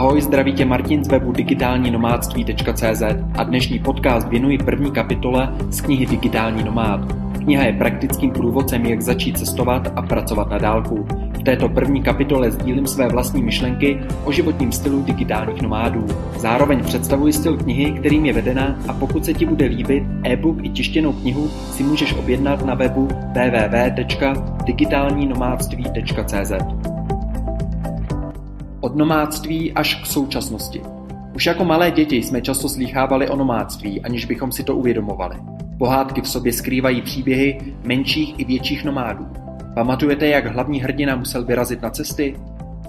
Ahoj, zdraví tě Martin z webu digitálnínomádství.cz a dnešní podcast věnuji první kapitole z knihy Digitální nomád. Kniha je praktickým průvodcem, jak začít cestovat a pracovat na dálku. V této první kapitole sdílím své vlastní myšlenky o životním stylu digitálních nomádů. Zároveň představuji styl knihy, kterým je vedena, a pokud se ti bude líbit, e-book i tištěnou knihu si můžeš objednat na webu www.digitálnínomádství.cz. Od nomádství až k současnosti. Už jako malé děti jsme často slýchávali o nomádství, aniž bychom si to uvědomovali. Pohádky v sobě skrývají příběhy menších i větších nomádů. Pamatujete, jak hlavní hrdina musel vyrazit na cesty?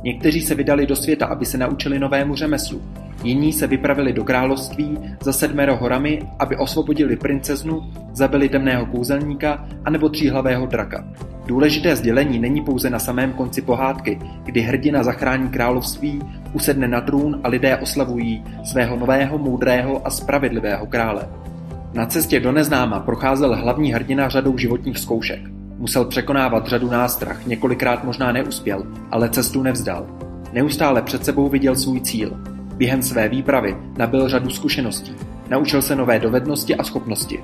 Někteří se vydali do světa, aby se naučili novému řemeslu. Jiní se vypravili do království za 7 horami, aby osvobodili princeznu, zabili temného kouzelníka anebo tříhlavého draka. Důležité sdělení není pouze na samém konci pohádky, kdy hrdina zachrání království, usedne na trůn a lidé oslavují svého nového, moudrého a spravedlivého krále. Na cestě do neznáma procházel hlavní hrdina řadou životních zkoušek. Musel překonávat řadu nástrah, několikrát možná neuspěl, ale cestu nevzdal. Neustále před sebou viděl svůj cíl. Během své výpravy nabyl řadu zkušeností, naučil se nové dovednosti a schopnosti.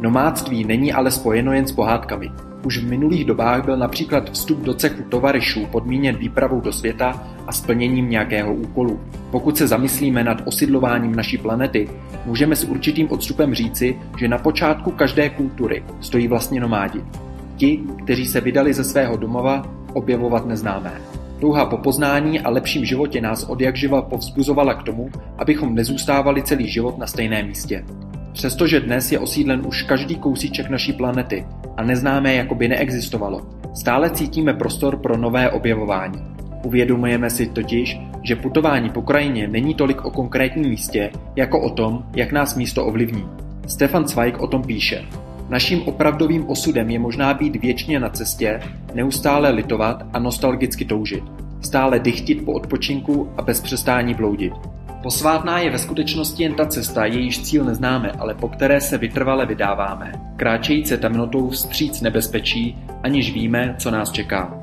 Nomádství není ale spojeno jen s pohádkami. Už v minulých dobách byl například vstup do cechu tovaryšů podmíněn výpravou do světa a splněním nějakého úkolu. Pokud se zamyslíme nad osidlováním naší planety, můžeme s určitým odstupem říci, že na počátku každé kultury stojí vlastně nomádi. Ti, kteří se vydali ze svého domova objevovat neznámé. Touha po poznání a lepším životě nás odjakživa povzbuzovala k tomu, abychom nezůstávali celý život na stejném místě. Přestože dnes je osídlen už každý kousíček naší planety a neznámé jakoby neexistovalo, stále cítíme prostor pro nové objevování. Uvědomujeme si totiž, že putování po krajině není tolik o konkrétním místě, jako o tom, jak nás místo ovlivní. Stefan Zweig o tom píše: naším opravdovým osudem je možná být věčně na cestě, neustále litovat a nostalgicky toužit, stále dychtit po odpočinku a bez přestání bloudit. Posvátná je ve skutečnosti jen ta cesta, jejíž cíl neznáme, ale po které se vytrvale vydáváme, kráčejíce temnotou vstříc nebezpečí, aniž víme, co nás čeká.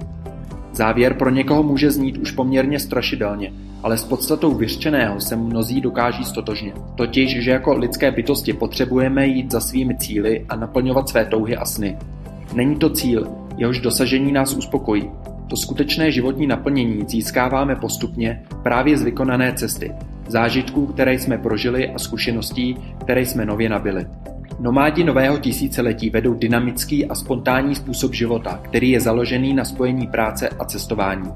Závěr pro někoho může znít už poměrně strašidelně, ale s podstatou vyřčeného se mnozí dokáží stotožnit. Totiž, že jako lidské bytosti potřebujeme jít za svými cíli a naplňovat své touhy a sny. Není to cíl, jehož dosažení nás uspokojí. To skutečné životní naplnění získáváme postupně právě z vykonané cesty, zážitků, které jsme prožili, a zkušeností, které jsme nově nabyli. Nomádi nového tisíciletí vedou dynamický a spontánní způsob života, který je založený na spojení práce a cestování.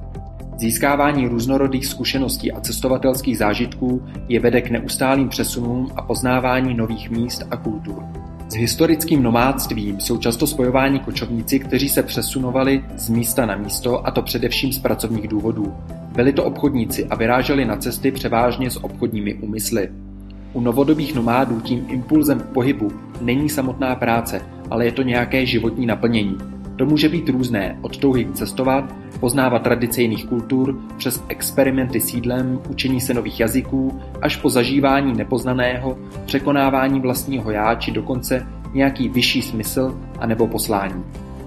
Získávání různorodých zkušeností a cestovatelských zážitků je vede k neustálým přesunům a poznávání nových míst a kultur. S historickým nomádstvím jsou často spojováni kočovníci, kteří se přesunovali z místa na místo, a to především z pracovních důvodů. Byli to obchodníci a vyráželi na cesty převážně s obchodními úmysly. U novodobých nomádů tím impulzem k pohybu není samotná práce, ale je to nějaké životní naplnění. To může být různé, od touhy cestovat, poznávat tradice jiných kultur, přes experimenty s jídlem, učení se nových jazyků, až po zažívání nepoznaného, překonávání vlastního já, či dokonce nějaký vyšší smysl anebo poslání.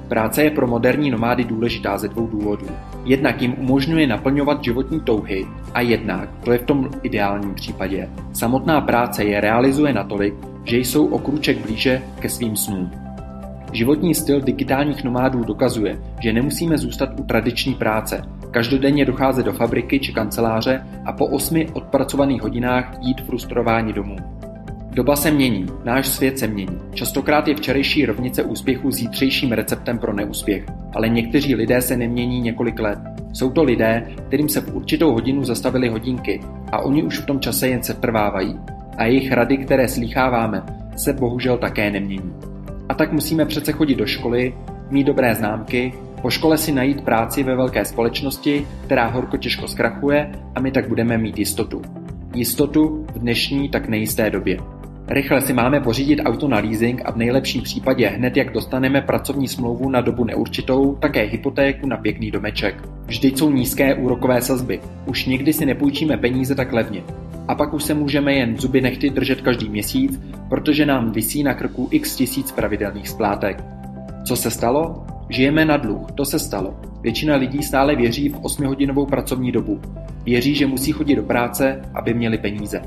Práce je pro moderní nomády důležitá ze dvou důvodů. Jednak jim umožňuje naplňovat životní touhy a jednak, to je v tom ideálním případě, samotná práce je realizuje natolik, že jsou o krůček blíže ke svým snům. Životní styl digitálních nomádů dokazuje, že nemusíme zůstat u tradiční práce, každodenně docházet do fabriky či kanceláře a po 8 odpracovaných hodinách jít frustrováni domů. Doba se mění, náš svět se mění. Častokrát je včerejší rovnice úspěchu zítřejším receptem pro neúspěch, ale někteří lidé se nemění několik let. Jsou to lidé, kterým se v určitou hodinu zastavily hodinky a oni už v tom čase jen se trvávají. A jejich rady, které slýcháváme, se bohužel také nemění. A tak musíme přece chodit do školy, mít dobré známky, po škole si najít práci ve velké společnosti, která horko těžko zkrachuje, a my tak budeme mít jistotu. Jistotu v dnešní tak nejisté době. Rychle si máme pořídit auto na leasing a v nejlepším případě hned, jak dostaneme pracovní smlouvu na dobu neurčitou, také hypotéku na pěkný domeček. Vždyť jsou nízké úrokové sazby, už nikdy si nepůjčíme peníze tak levně. A pak už se můžeme jen zuby nehty držet každý měsíc, protože nám visí na krku x tisíc pravidelných splátek. Co se stalo? Žijeme na dluh, to se stalo. Většina lidí stále věří v 8hodinovou pracovní dobu. Věří, že musí chodit do práce, aby měli peníze.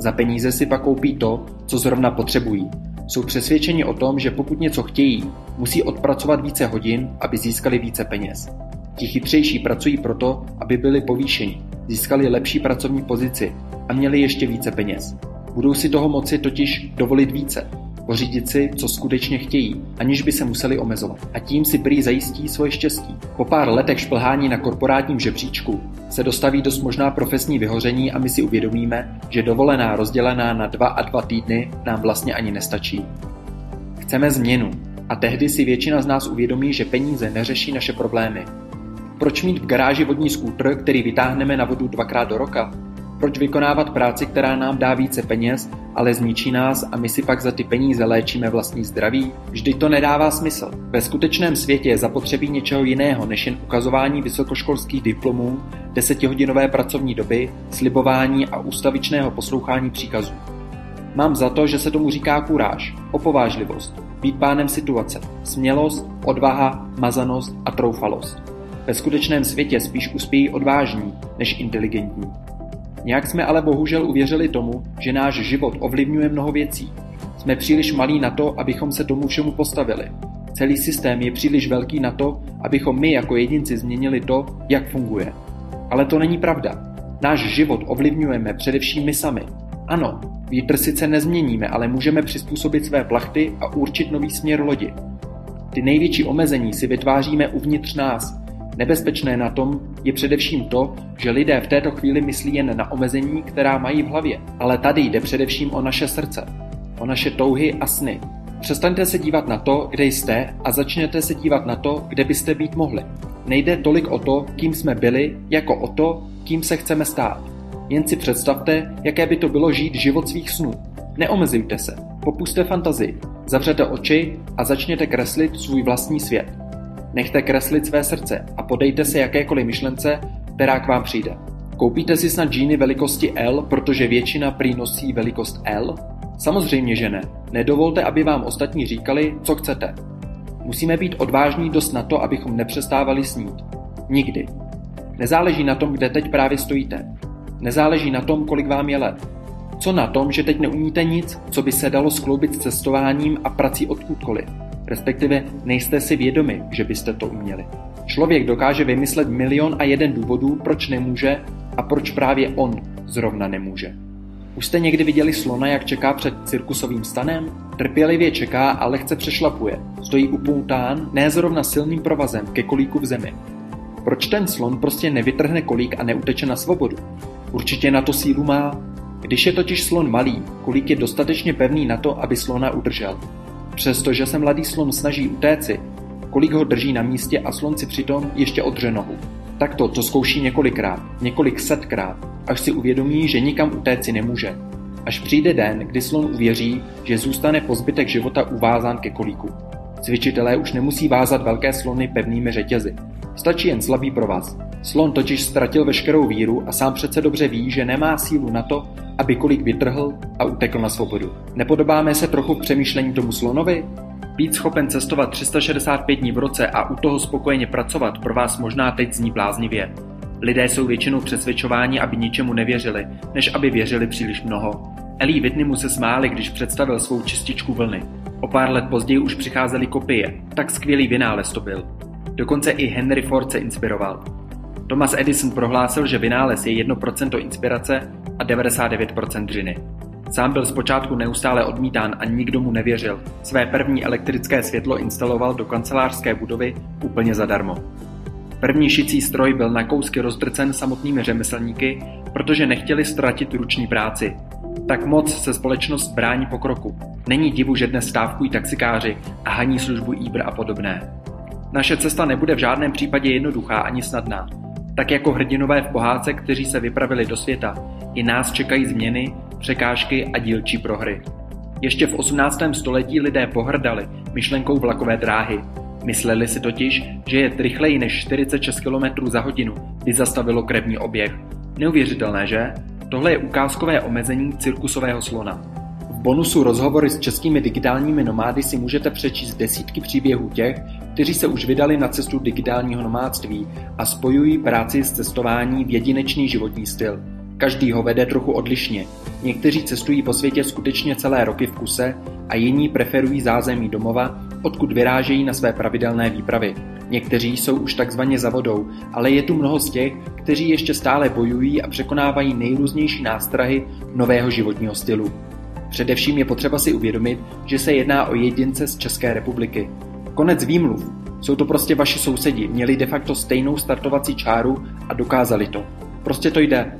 Za peníze si pak koupí to, co zrovna potřebují. Jsou přesvědčeni o tom, že pokud něco chtějí, musí odpracovat více hodin, aby získali více peněz. Ti chytřejší pracují proto, aby byli povýšeni, získali lepší pracovní pozici a měli ještě více peněz. Budou si toho moci totiž dovolit více, pořídit si, co skutečně chtějí, aniž by se museli omezovat. A tím si prý zajistí svoje štěstí. Po pár letech šplhání na korporátním žebříčku se dostaví dost možná profesní vyhoření a my si uvědomíme, že dovolená rozdělená na 2 a 2 týdny nám vlastně ani nestačí. Chceme změnu a tehdy si většina z nás uvědomí, že peníze neřeší naše problémy. Proč mít v garáži vodní skútr, který vytáhneme na vodu 2krát do roka? Proč vykonávat práci, která nám dá více peněz, ale zničí nás a my si pak za ty peníze léčíme vlastní zdraví? Vždyť to nedává smysl. Ve skutečném světě je zapotřebí něčeho jiného než jen ukazování vysokoškolských diplomů, 10hodinové pracovní doby, slibování a ústavičného poslouchání příkazů. Mám za to, že se tomu říká kuráž, opovážlivost, být pánem situace, smělost, odvaha, mazanost a troufalost. Ve skutečném světě spíš uspějí odvážní než inteligentní. Nějak jsme ale bohužel uvěřili tomu, že náš život ovlivňuje mnoho věcí. Jsme příliš malí na to, abychom se tomu všemu postavili. Celý systém je příliš velký na to, abychom my jako jedinci změnili to, jak funguje. Ale to není pravda. Náš život ovlivňujeme především my sami. Ano, vítr sice nezměníme, ale můžeme přizpůsobit své plachty a určit nový směr lodi. Ty největší omezení si vytváříme uvnitř nás. Nebezpečné na tom je především to, že lidé v této chvíli myslí jen na omezení, která mají v hlavě. Ale tady jde především o naše srdce, o naše touhy a sny. Přestaňte se dívat na to, kde jste, a začněte se dívat na to, kde byste být mohli. Nejde tolik o to, kým jsme byli, jako o to, kým se chceme stát. Jen si představte, jaké by to bylo žít život svých snů. Neomezujte se, popuste fantazii, zavřete oči a začněte kreslit svůj vlastní svět. Nechte kreslit své srdce a podejte se jakékoliv myšlence, která k vám přijde. Koupíte si snad džíny velikosti L, protože většina prý nosí velikost L? Samozřejmě, že ne. Nedovolte, aby vám ostatní říkali, co chcete. Musíme být odvážní dost na to, abychom nepřestávali snít. Nikdy. Nezáleží na tom, kde teď právě stojíte. Nezáleží na tom, kolik vám je let. Co na tom, že teď neumíte nic, co by se dalo skloubit s cestováním a prací odkudkoliv. Respektive nejste si vědomi, že byste to uměli. Člověk dokáže vymyslet 1 000 001 důvodů, proč nemůže a proč právě on zrovna nemůže. Už jste někdy viděli slona, jak čeká před cirkusovým stanem? Trpělivě čeká a lehce přešlapuje. Stojí upoután, ne zrovna silným provazem, ke kolíku v zemi. Proč ten slon prostě nevytrhne kolík a neuteče na svobodu? Určitě na to sílu má. Když je totiž slon malý, kolík je dostatečně pevný na to, aby slona udržel. Přestože se mladý slon snaží utéci, kolik ho drží na místě a slon si přitom ještě odře nohu. Takto to zkouší několikrát, několik setkrát, až si uvědomí, že nikam utéci nemůže. Až přijde den, kdy slon uvěří, že zůstane po zbytek života uvázán ke kolíku. Cvičitelé už nemusí vázat velké slony pevnými řetězy. Stačí jen slabý provaz. Slon totiž ztratil veškerou víru a sám přece dobře ví, že nemá sílu na to, aby kolík vytrhl a utekl na svobodu. Nepodobáme se trochu v přemýšlení tomu slonovi? Být schopen cestovat 365 dní v roce a u toho spokojeně pracovat pro vás možná teď zní bláznivě. Lidé jsou většinou přesvědčováni, aby ničemu nevěřili, než aby věřili příliš mnoho. Eli Whitney mu se smáli, když představil svou čističku vlny. O pár let později už přicházely kopie, tak skvělý vynález to byl. Dokonce i Henry Ford se inspiroval. Thomas Edison prohlásil, že vynález je 1% inspirace a 99% dřiny. Sám byl zpočátku neustále odmítán a nikdo mu nevěřil. Své první elektrické světlo instaloval do kancelářské budovy úplně zadarmo. První šicí stroj byl na kousky rozdrcen samotnými řemeslníky, protože nechtěli ztratit ruční práci. Tak moc se společnost brání pokroku. Není divu, že dnes stávkují taxikáři a haní službu EBR a podobné. Naše cesta nebude v žádném případě jednoduchá ani snadná. Tak jako hrdinové v pohádce, kteří se vypravili do světa, i nás čekají změny, překážky a dílčí prohry. Ještě v 18. století lidé pohrdali myšlenkou vlakové dráhy. Mysleli si totiž, že jet rychleji než 46 km za hodinu by zastavilo krevní oběh. Neuvěřitelné, že? Tohle je ukázkové omezení cirkusového slona. V bonusu rozhovory s českými digitálními nomády si můžete přečíst desítky příběhů těch, kteří se už vydali na cestu digitálního nomádství a spojují práci s cestování v jedinečný životní styl. Každý ho vede trochu odlišně. Někteří cestují po světě skutečně celé roky v kuse a jiní preferují zázemí domova, odkud vyrážejí na své pravidelné výpravy. Někteří jsou už takzvaně za vodou, ale je tu mnoho z těch, kteří ještě stále bojují a překonávají nejrůznější nástrahy nového životního stylu. Především je potřeba si uvědomit, že se jedná o jedince z České republiky. Konec výmluv. Jsou to prostě vaši sousedi, měli de facto stejnou startovací čáru a dokázali to. Prostě to jde.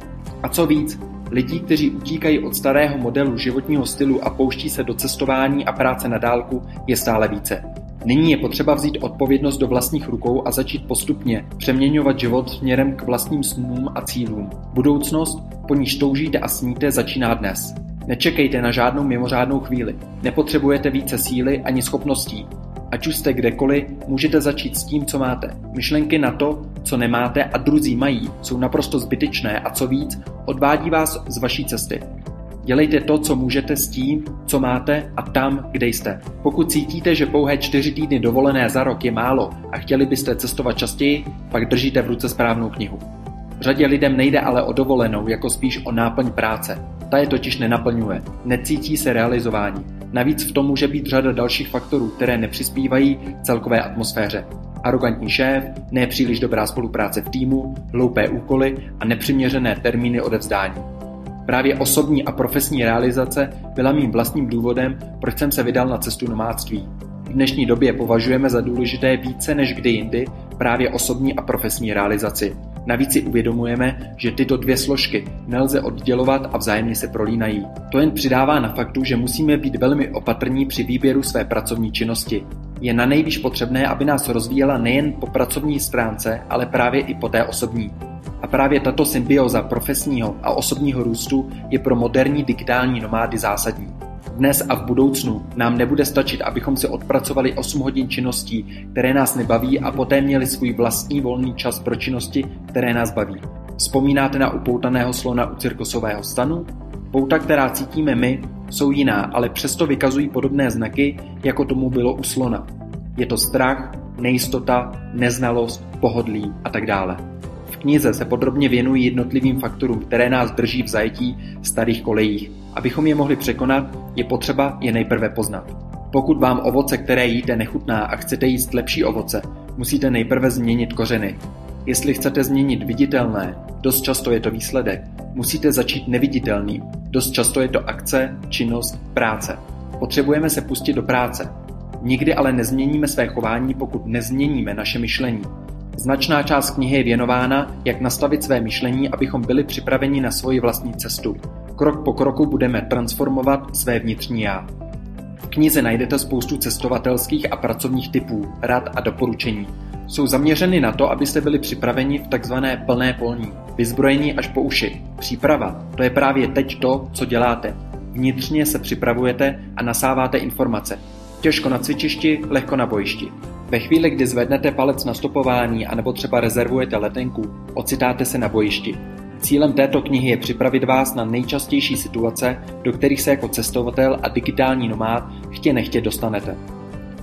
A co víc, lidí, kteří utíkají od starého modelu životního stylu a pouští se do cestování a práce na dálku, je stále více. Nyní je potřeba vzít odpovědnost do vlastních rukou a začít postupně přeměňovat život směrem k vlastním snům a cílům. Budoucnost, po níž toužíte a sníte, začíná dnes. Nečekejte na žádnou mimořádnou chvíli. Nepotřebujete více síly ani schopností. Ať už jste kdekoliv, můžete začít s tím, co máte. Myšlenky na to, co nemáte a druzí mají, jsou naprosto zbytečné a co víc, odvádí vás z vaší cesty. Dělejte to, co můžete s tím, co máte a tam, kde jste. Pokud cítíte, že pouhé 4 týdny dovolené za rok je málo a chtěli byste cestovat častěji, pak držíte v ruce správnou knihu. Řadě lidem nejde ale o dovolenou, jako spíš o náplň práce. Ta je totiž nenaplňuje, necítí se realizování. Navíc v tom může být řada dalších faktorů, které nepřispívají celkové atmosféře. Arogantní šéf, nepříliš dobrá spolupráce v týmu, hloupé úkoly a nepřiměřené termíny odevzdání. Právě osobní a profesní realizace byla mým vlastním důvodem, proč jsem se vydal na cestu nomádství. V dnešní době považujeme za důležité více než kdy jindy právě osobní a profesní realizaci. Navíc si uvědomujeme, že tyto dvě složky nelze oddělovat a vzájemně se prolínají. To jen přidává na faktu, že musíme být velmi opatrní při výběru své pracovní činnosti. Je nanejvýš potřebné, aby nás rozvíjela nejen po pracovní stránce, ale právě i po té osobní. A právě tato symbioza profesního a osobního růstu je pro moderní digitální nomády zásadní. Dnes a v budoucnu nám nebude stačit, abychom si odpracovali 8 hodin činností, které nás nebaví a poté měli svůj vlastní volný čas pro činnosti, které nás baví. Vzpomínáte na upoutaného slona u cirkusového stanu? Pouta, která cítíme my, jsou jiná, ale přesto vykazují podobné znaky, jako tomu bylo u slona. Je to strach, nejistota, neznalost, pohodlí a tak dále. V knize se podrobně věnují jednotlivým faktorům, které nás drží v zajetí starých kolejích. Abychom je mohli překonat, je potřeba je nejprve poznat. Pokud vám ovoce, které jíte, nechutná a chcete jíst lepší ovoce, musíte nejprve změnit kořeny. Jestli chcete změnit viditelné, dost často je to výsledek, musíte začít neviditelným, dost často je to akce, činnost, práce. Potřebujeme se pustit do práce. Nikdy ale nezměníme své chování, pokud nezměníme naše myšlení. Značná část knihy je věnována, jak nastavit své myšlení, abychom byli připraveni na svoji vlastní cestu. Krok po kroku budeme transformovat své vnitřní já. V knize najdete spoustu cestovatelských a pracovních typů, rad a doporučení. Jsou zaměřeny na to, abyste byli připraveni v takzvané plné polní, vyzbrojení až po uši. Příprava, to je právě teď to, co děláte. Vnitřně se připravujete a nasáváte informace. Těžko na cvičišti, lehko na bojišti. Ve chvíli, kdy zvednete palec na stopování anebo třeba rezervujete letenku, ocitáte se na bojišti. Cílem této knihy je připravit vás na nejčastější situace, do kterých se jako cestovatel a digitální nomád chtě nechtě dostanete.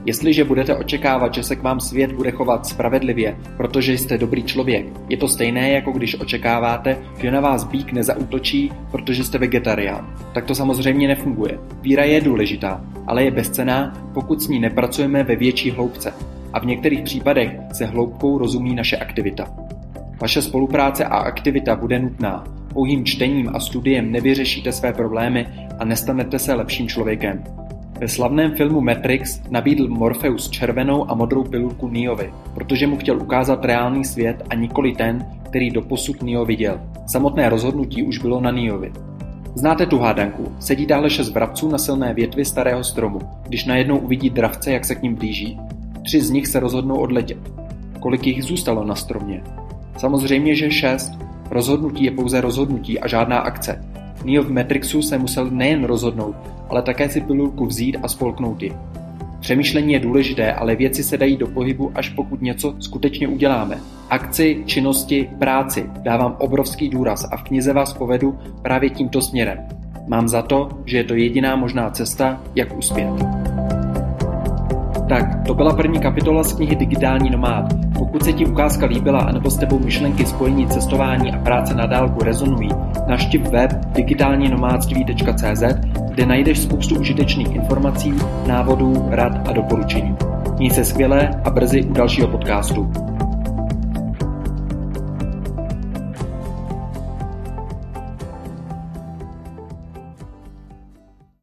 Jestliže budete očekávat, že se k vám svět bude chovat spravedlivě, protože jste dobrý člověk, je to stejné, jako když očekáváte, že na vás býk nezaútočí, protože jste vegetarián. Tak to samozřejmě nefunguje. Víra je důležitá, ale je bezcenná, pokud s ní nepracujeme ve větší hloubce. A v některých případech se hloubkou rozumí naše aktivita. Vaše spolupráce a aktivita bude nutná. Pouhým čtením a studiem nevyřešíte své problémy a nestanete se lepším člověkem. Ve slavném filmu Matrix nabídl Morpheus červenou a modrou pilulku Neovi, protože mu chtěl ukázat reálný svět a nikoli ten, který doposud Neo viděl. Samotné rozhodnutí už bylo na Neovi. Znáte tu hádanku? Sedí tahle 6 vrabců na silné větvi starého stromu, když najednou uvidí dravce, jak se k ním blíží. 3 z nich se rozhodnou odletět. Kolik jich zůstalo na stromě? Samozřejmě, že 6. Rozhodnutí je pouze rozhodnutí a žádná akce. Neo v Matrixu se musel nejen rozhodnout, ale také si pilulku vzít a spolknout ji. Přemýšlení je důležité, ale věci se dají do pohybu, až pokud něco skutečně uděláme. Akci, činnosti, práci dávám obrovský důraz a v knize vás povedu právě tímto směrem. Mám za to, že je to jediná možná cesta, jak uspět. Tak, to byla první kapitola z knihy Digitální nomád. Pokud se ti ukázka líbila anebo s tebou myšlenky spojení cestování a práce na dálku rezonují, navštiv web digitálnínomádství.cz, kde najdeš spoustu užitečných informací, návodů, rad a doporučení. Měj se skvěle a brzy u dalšího podcastu.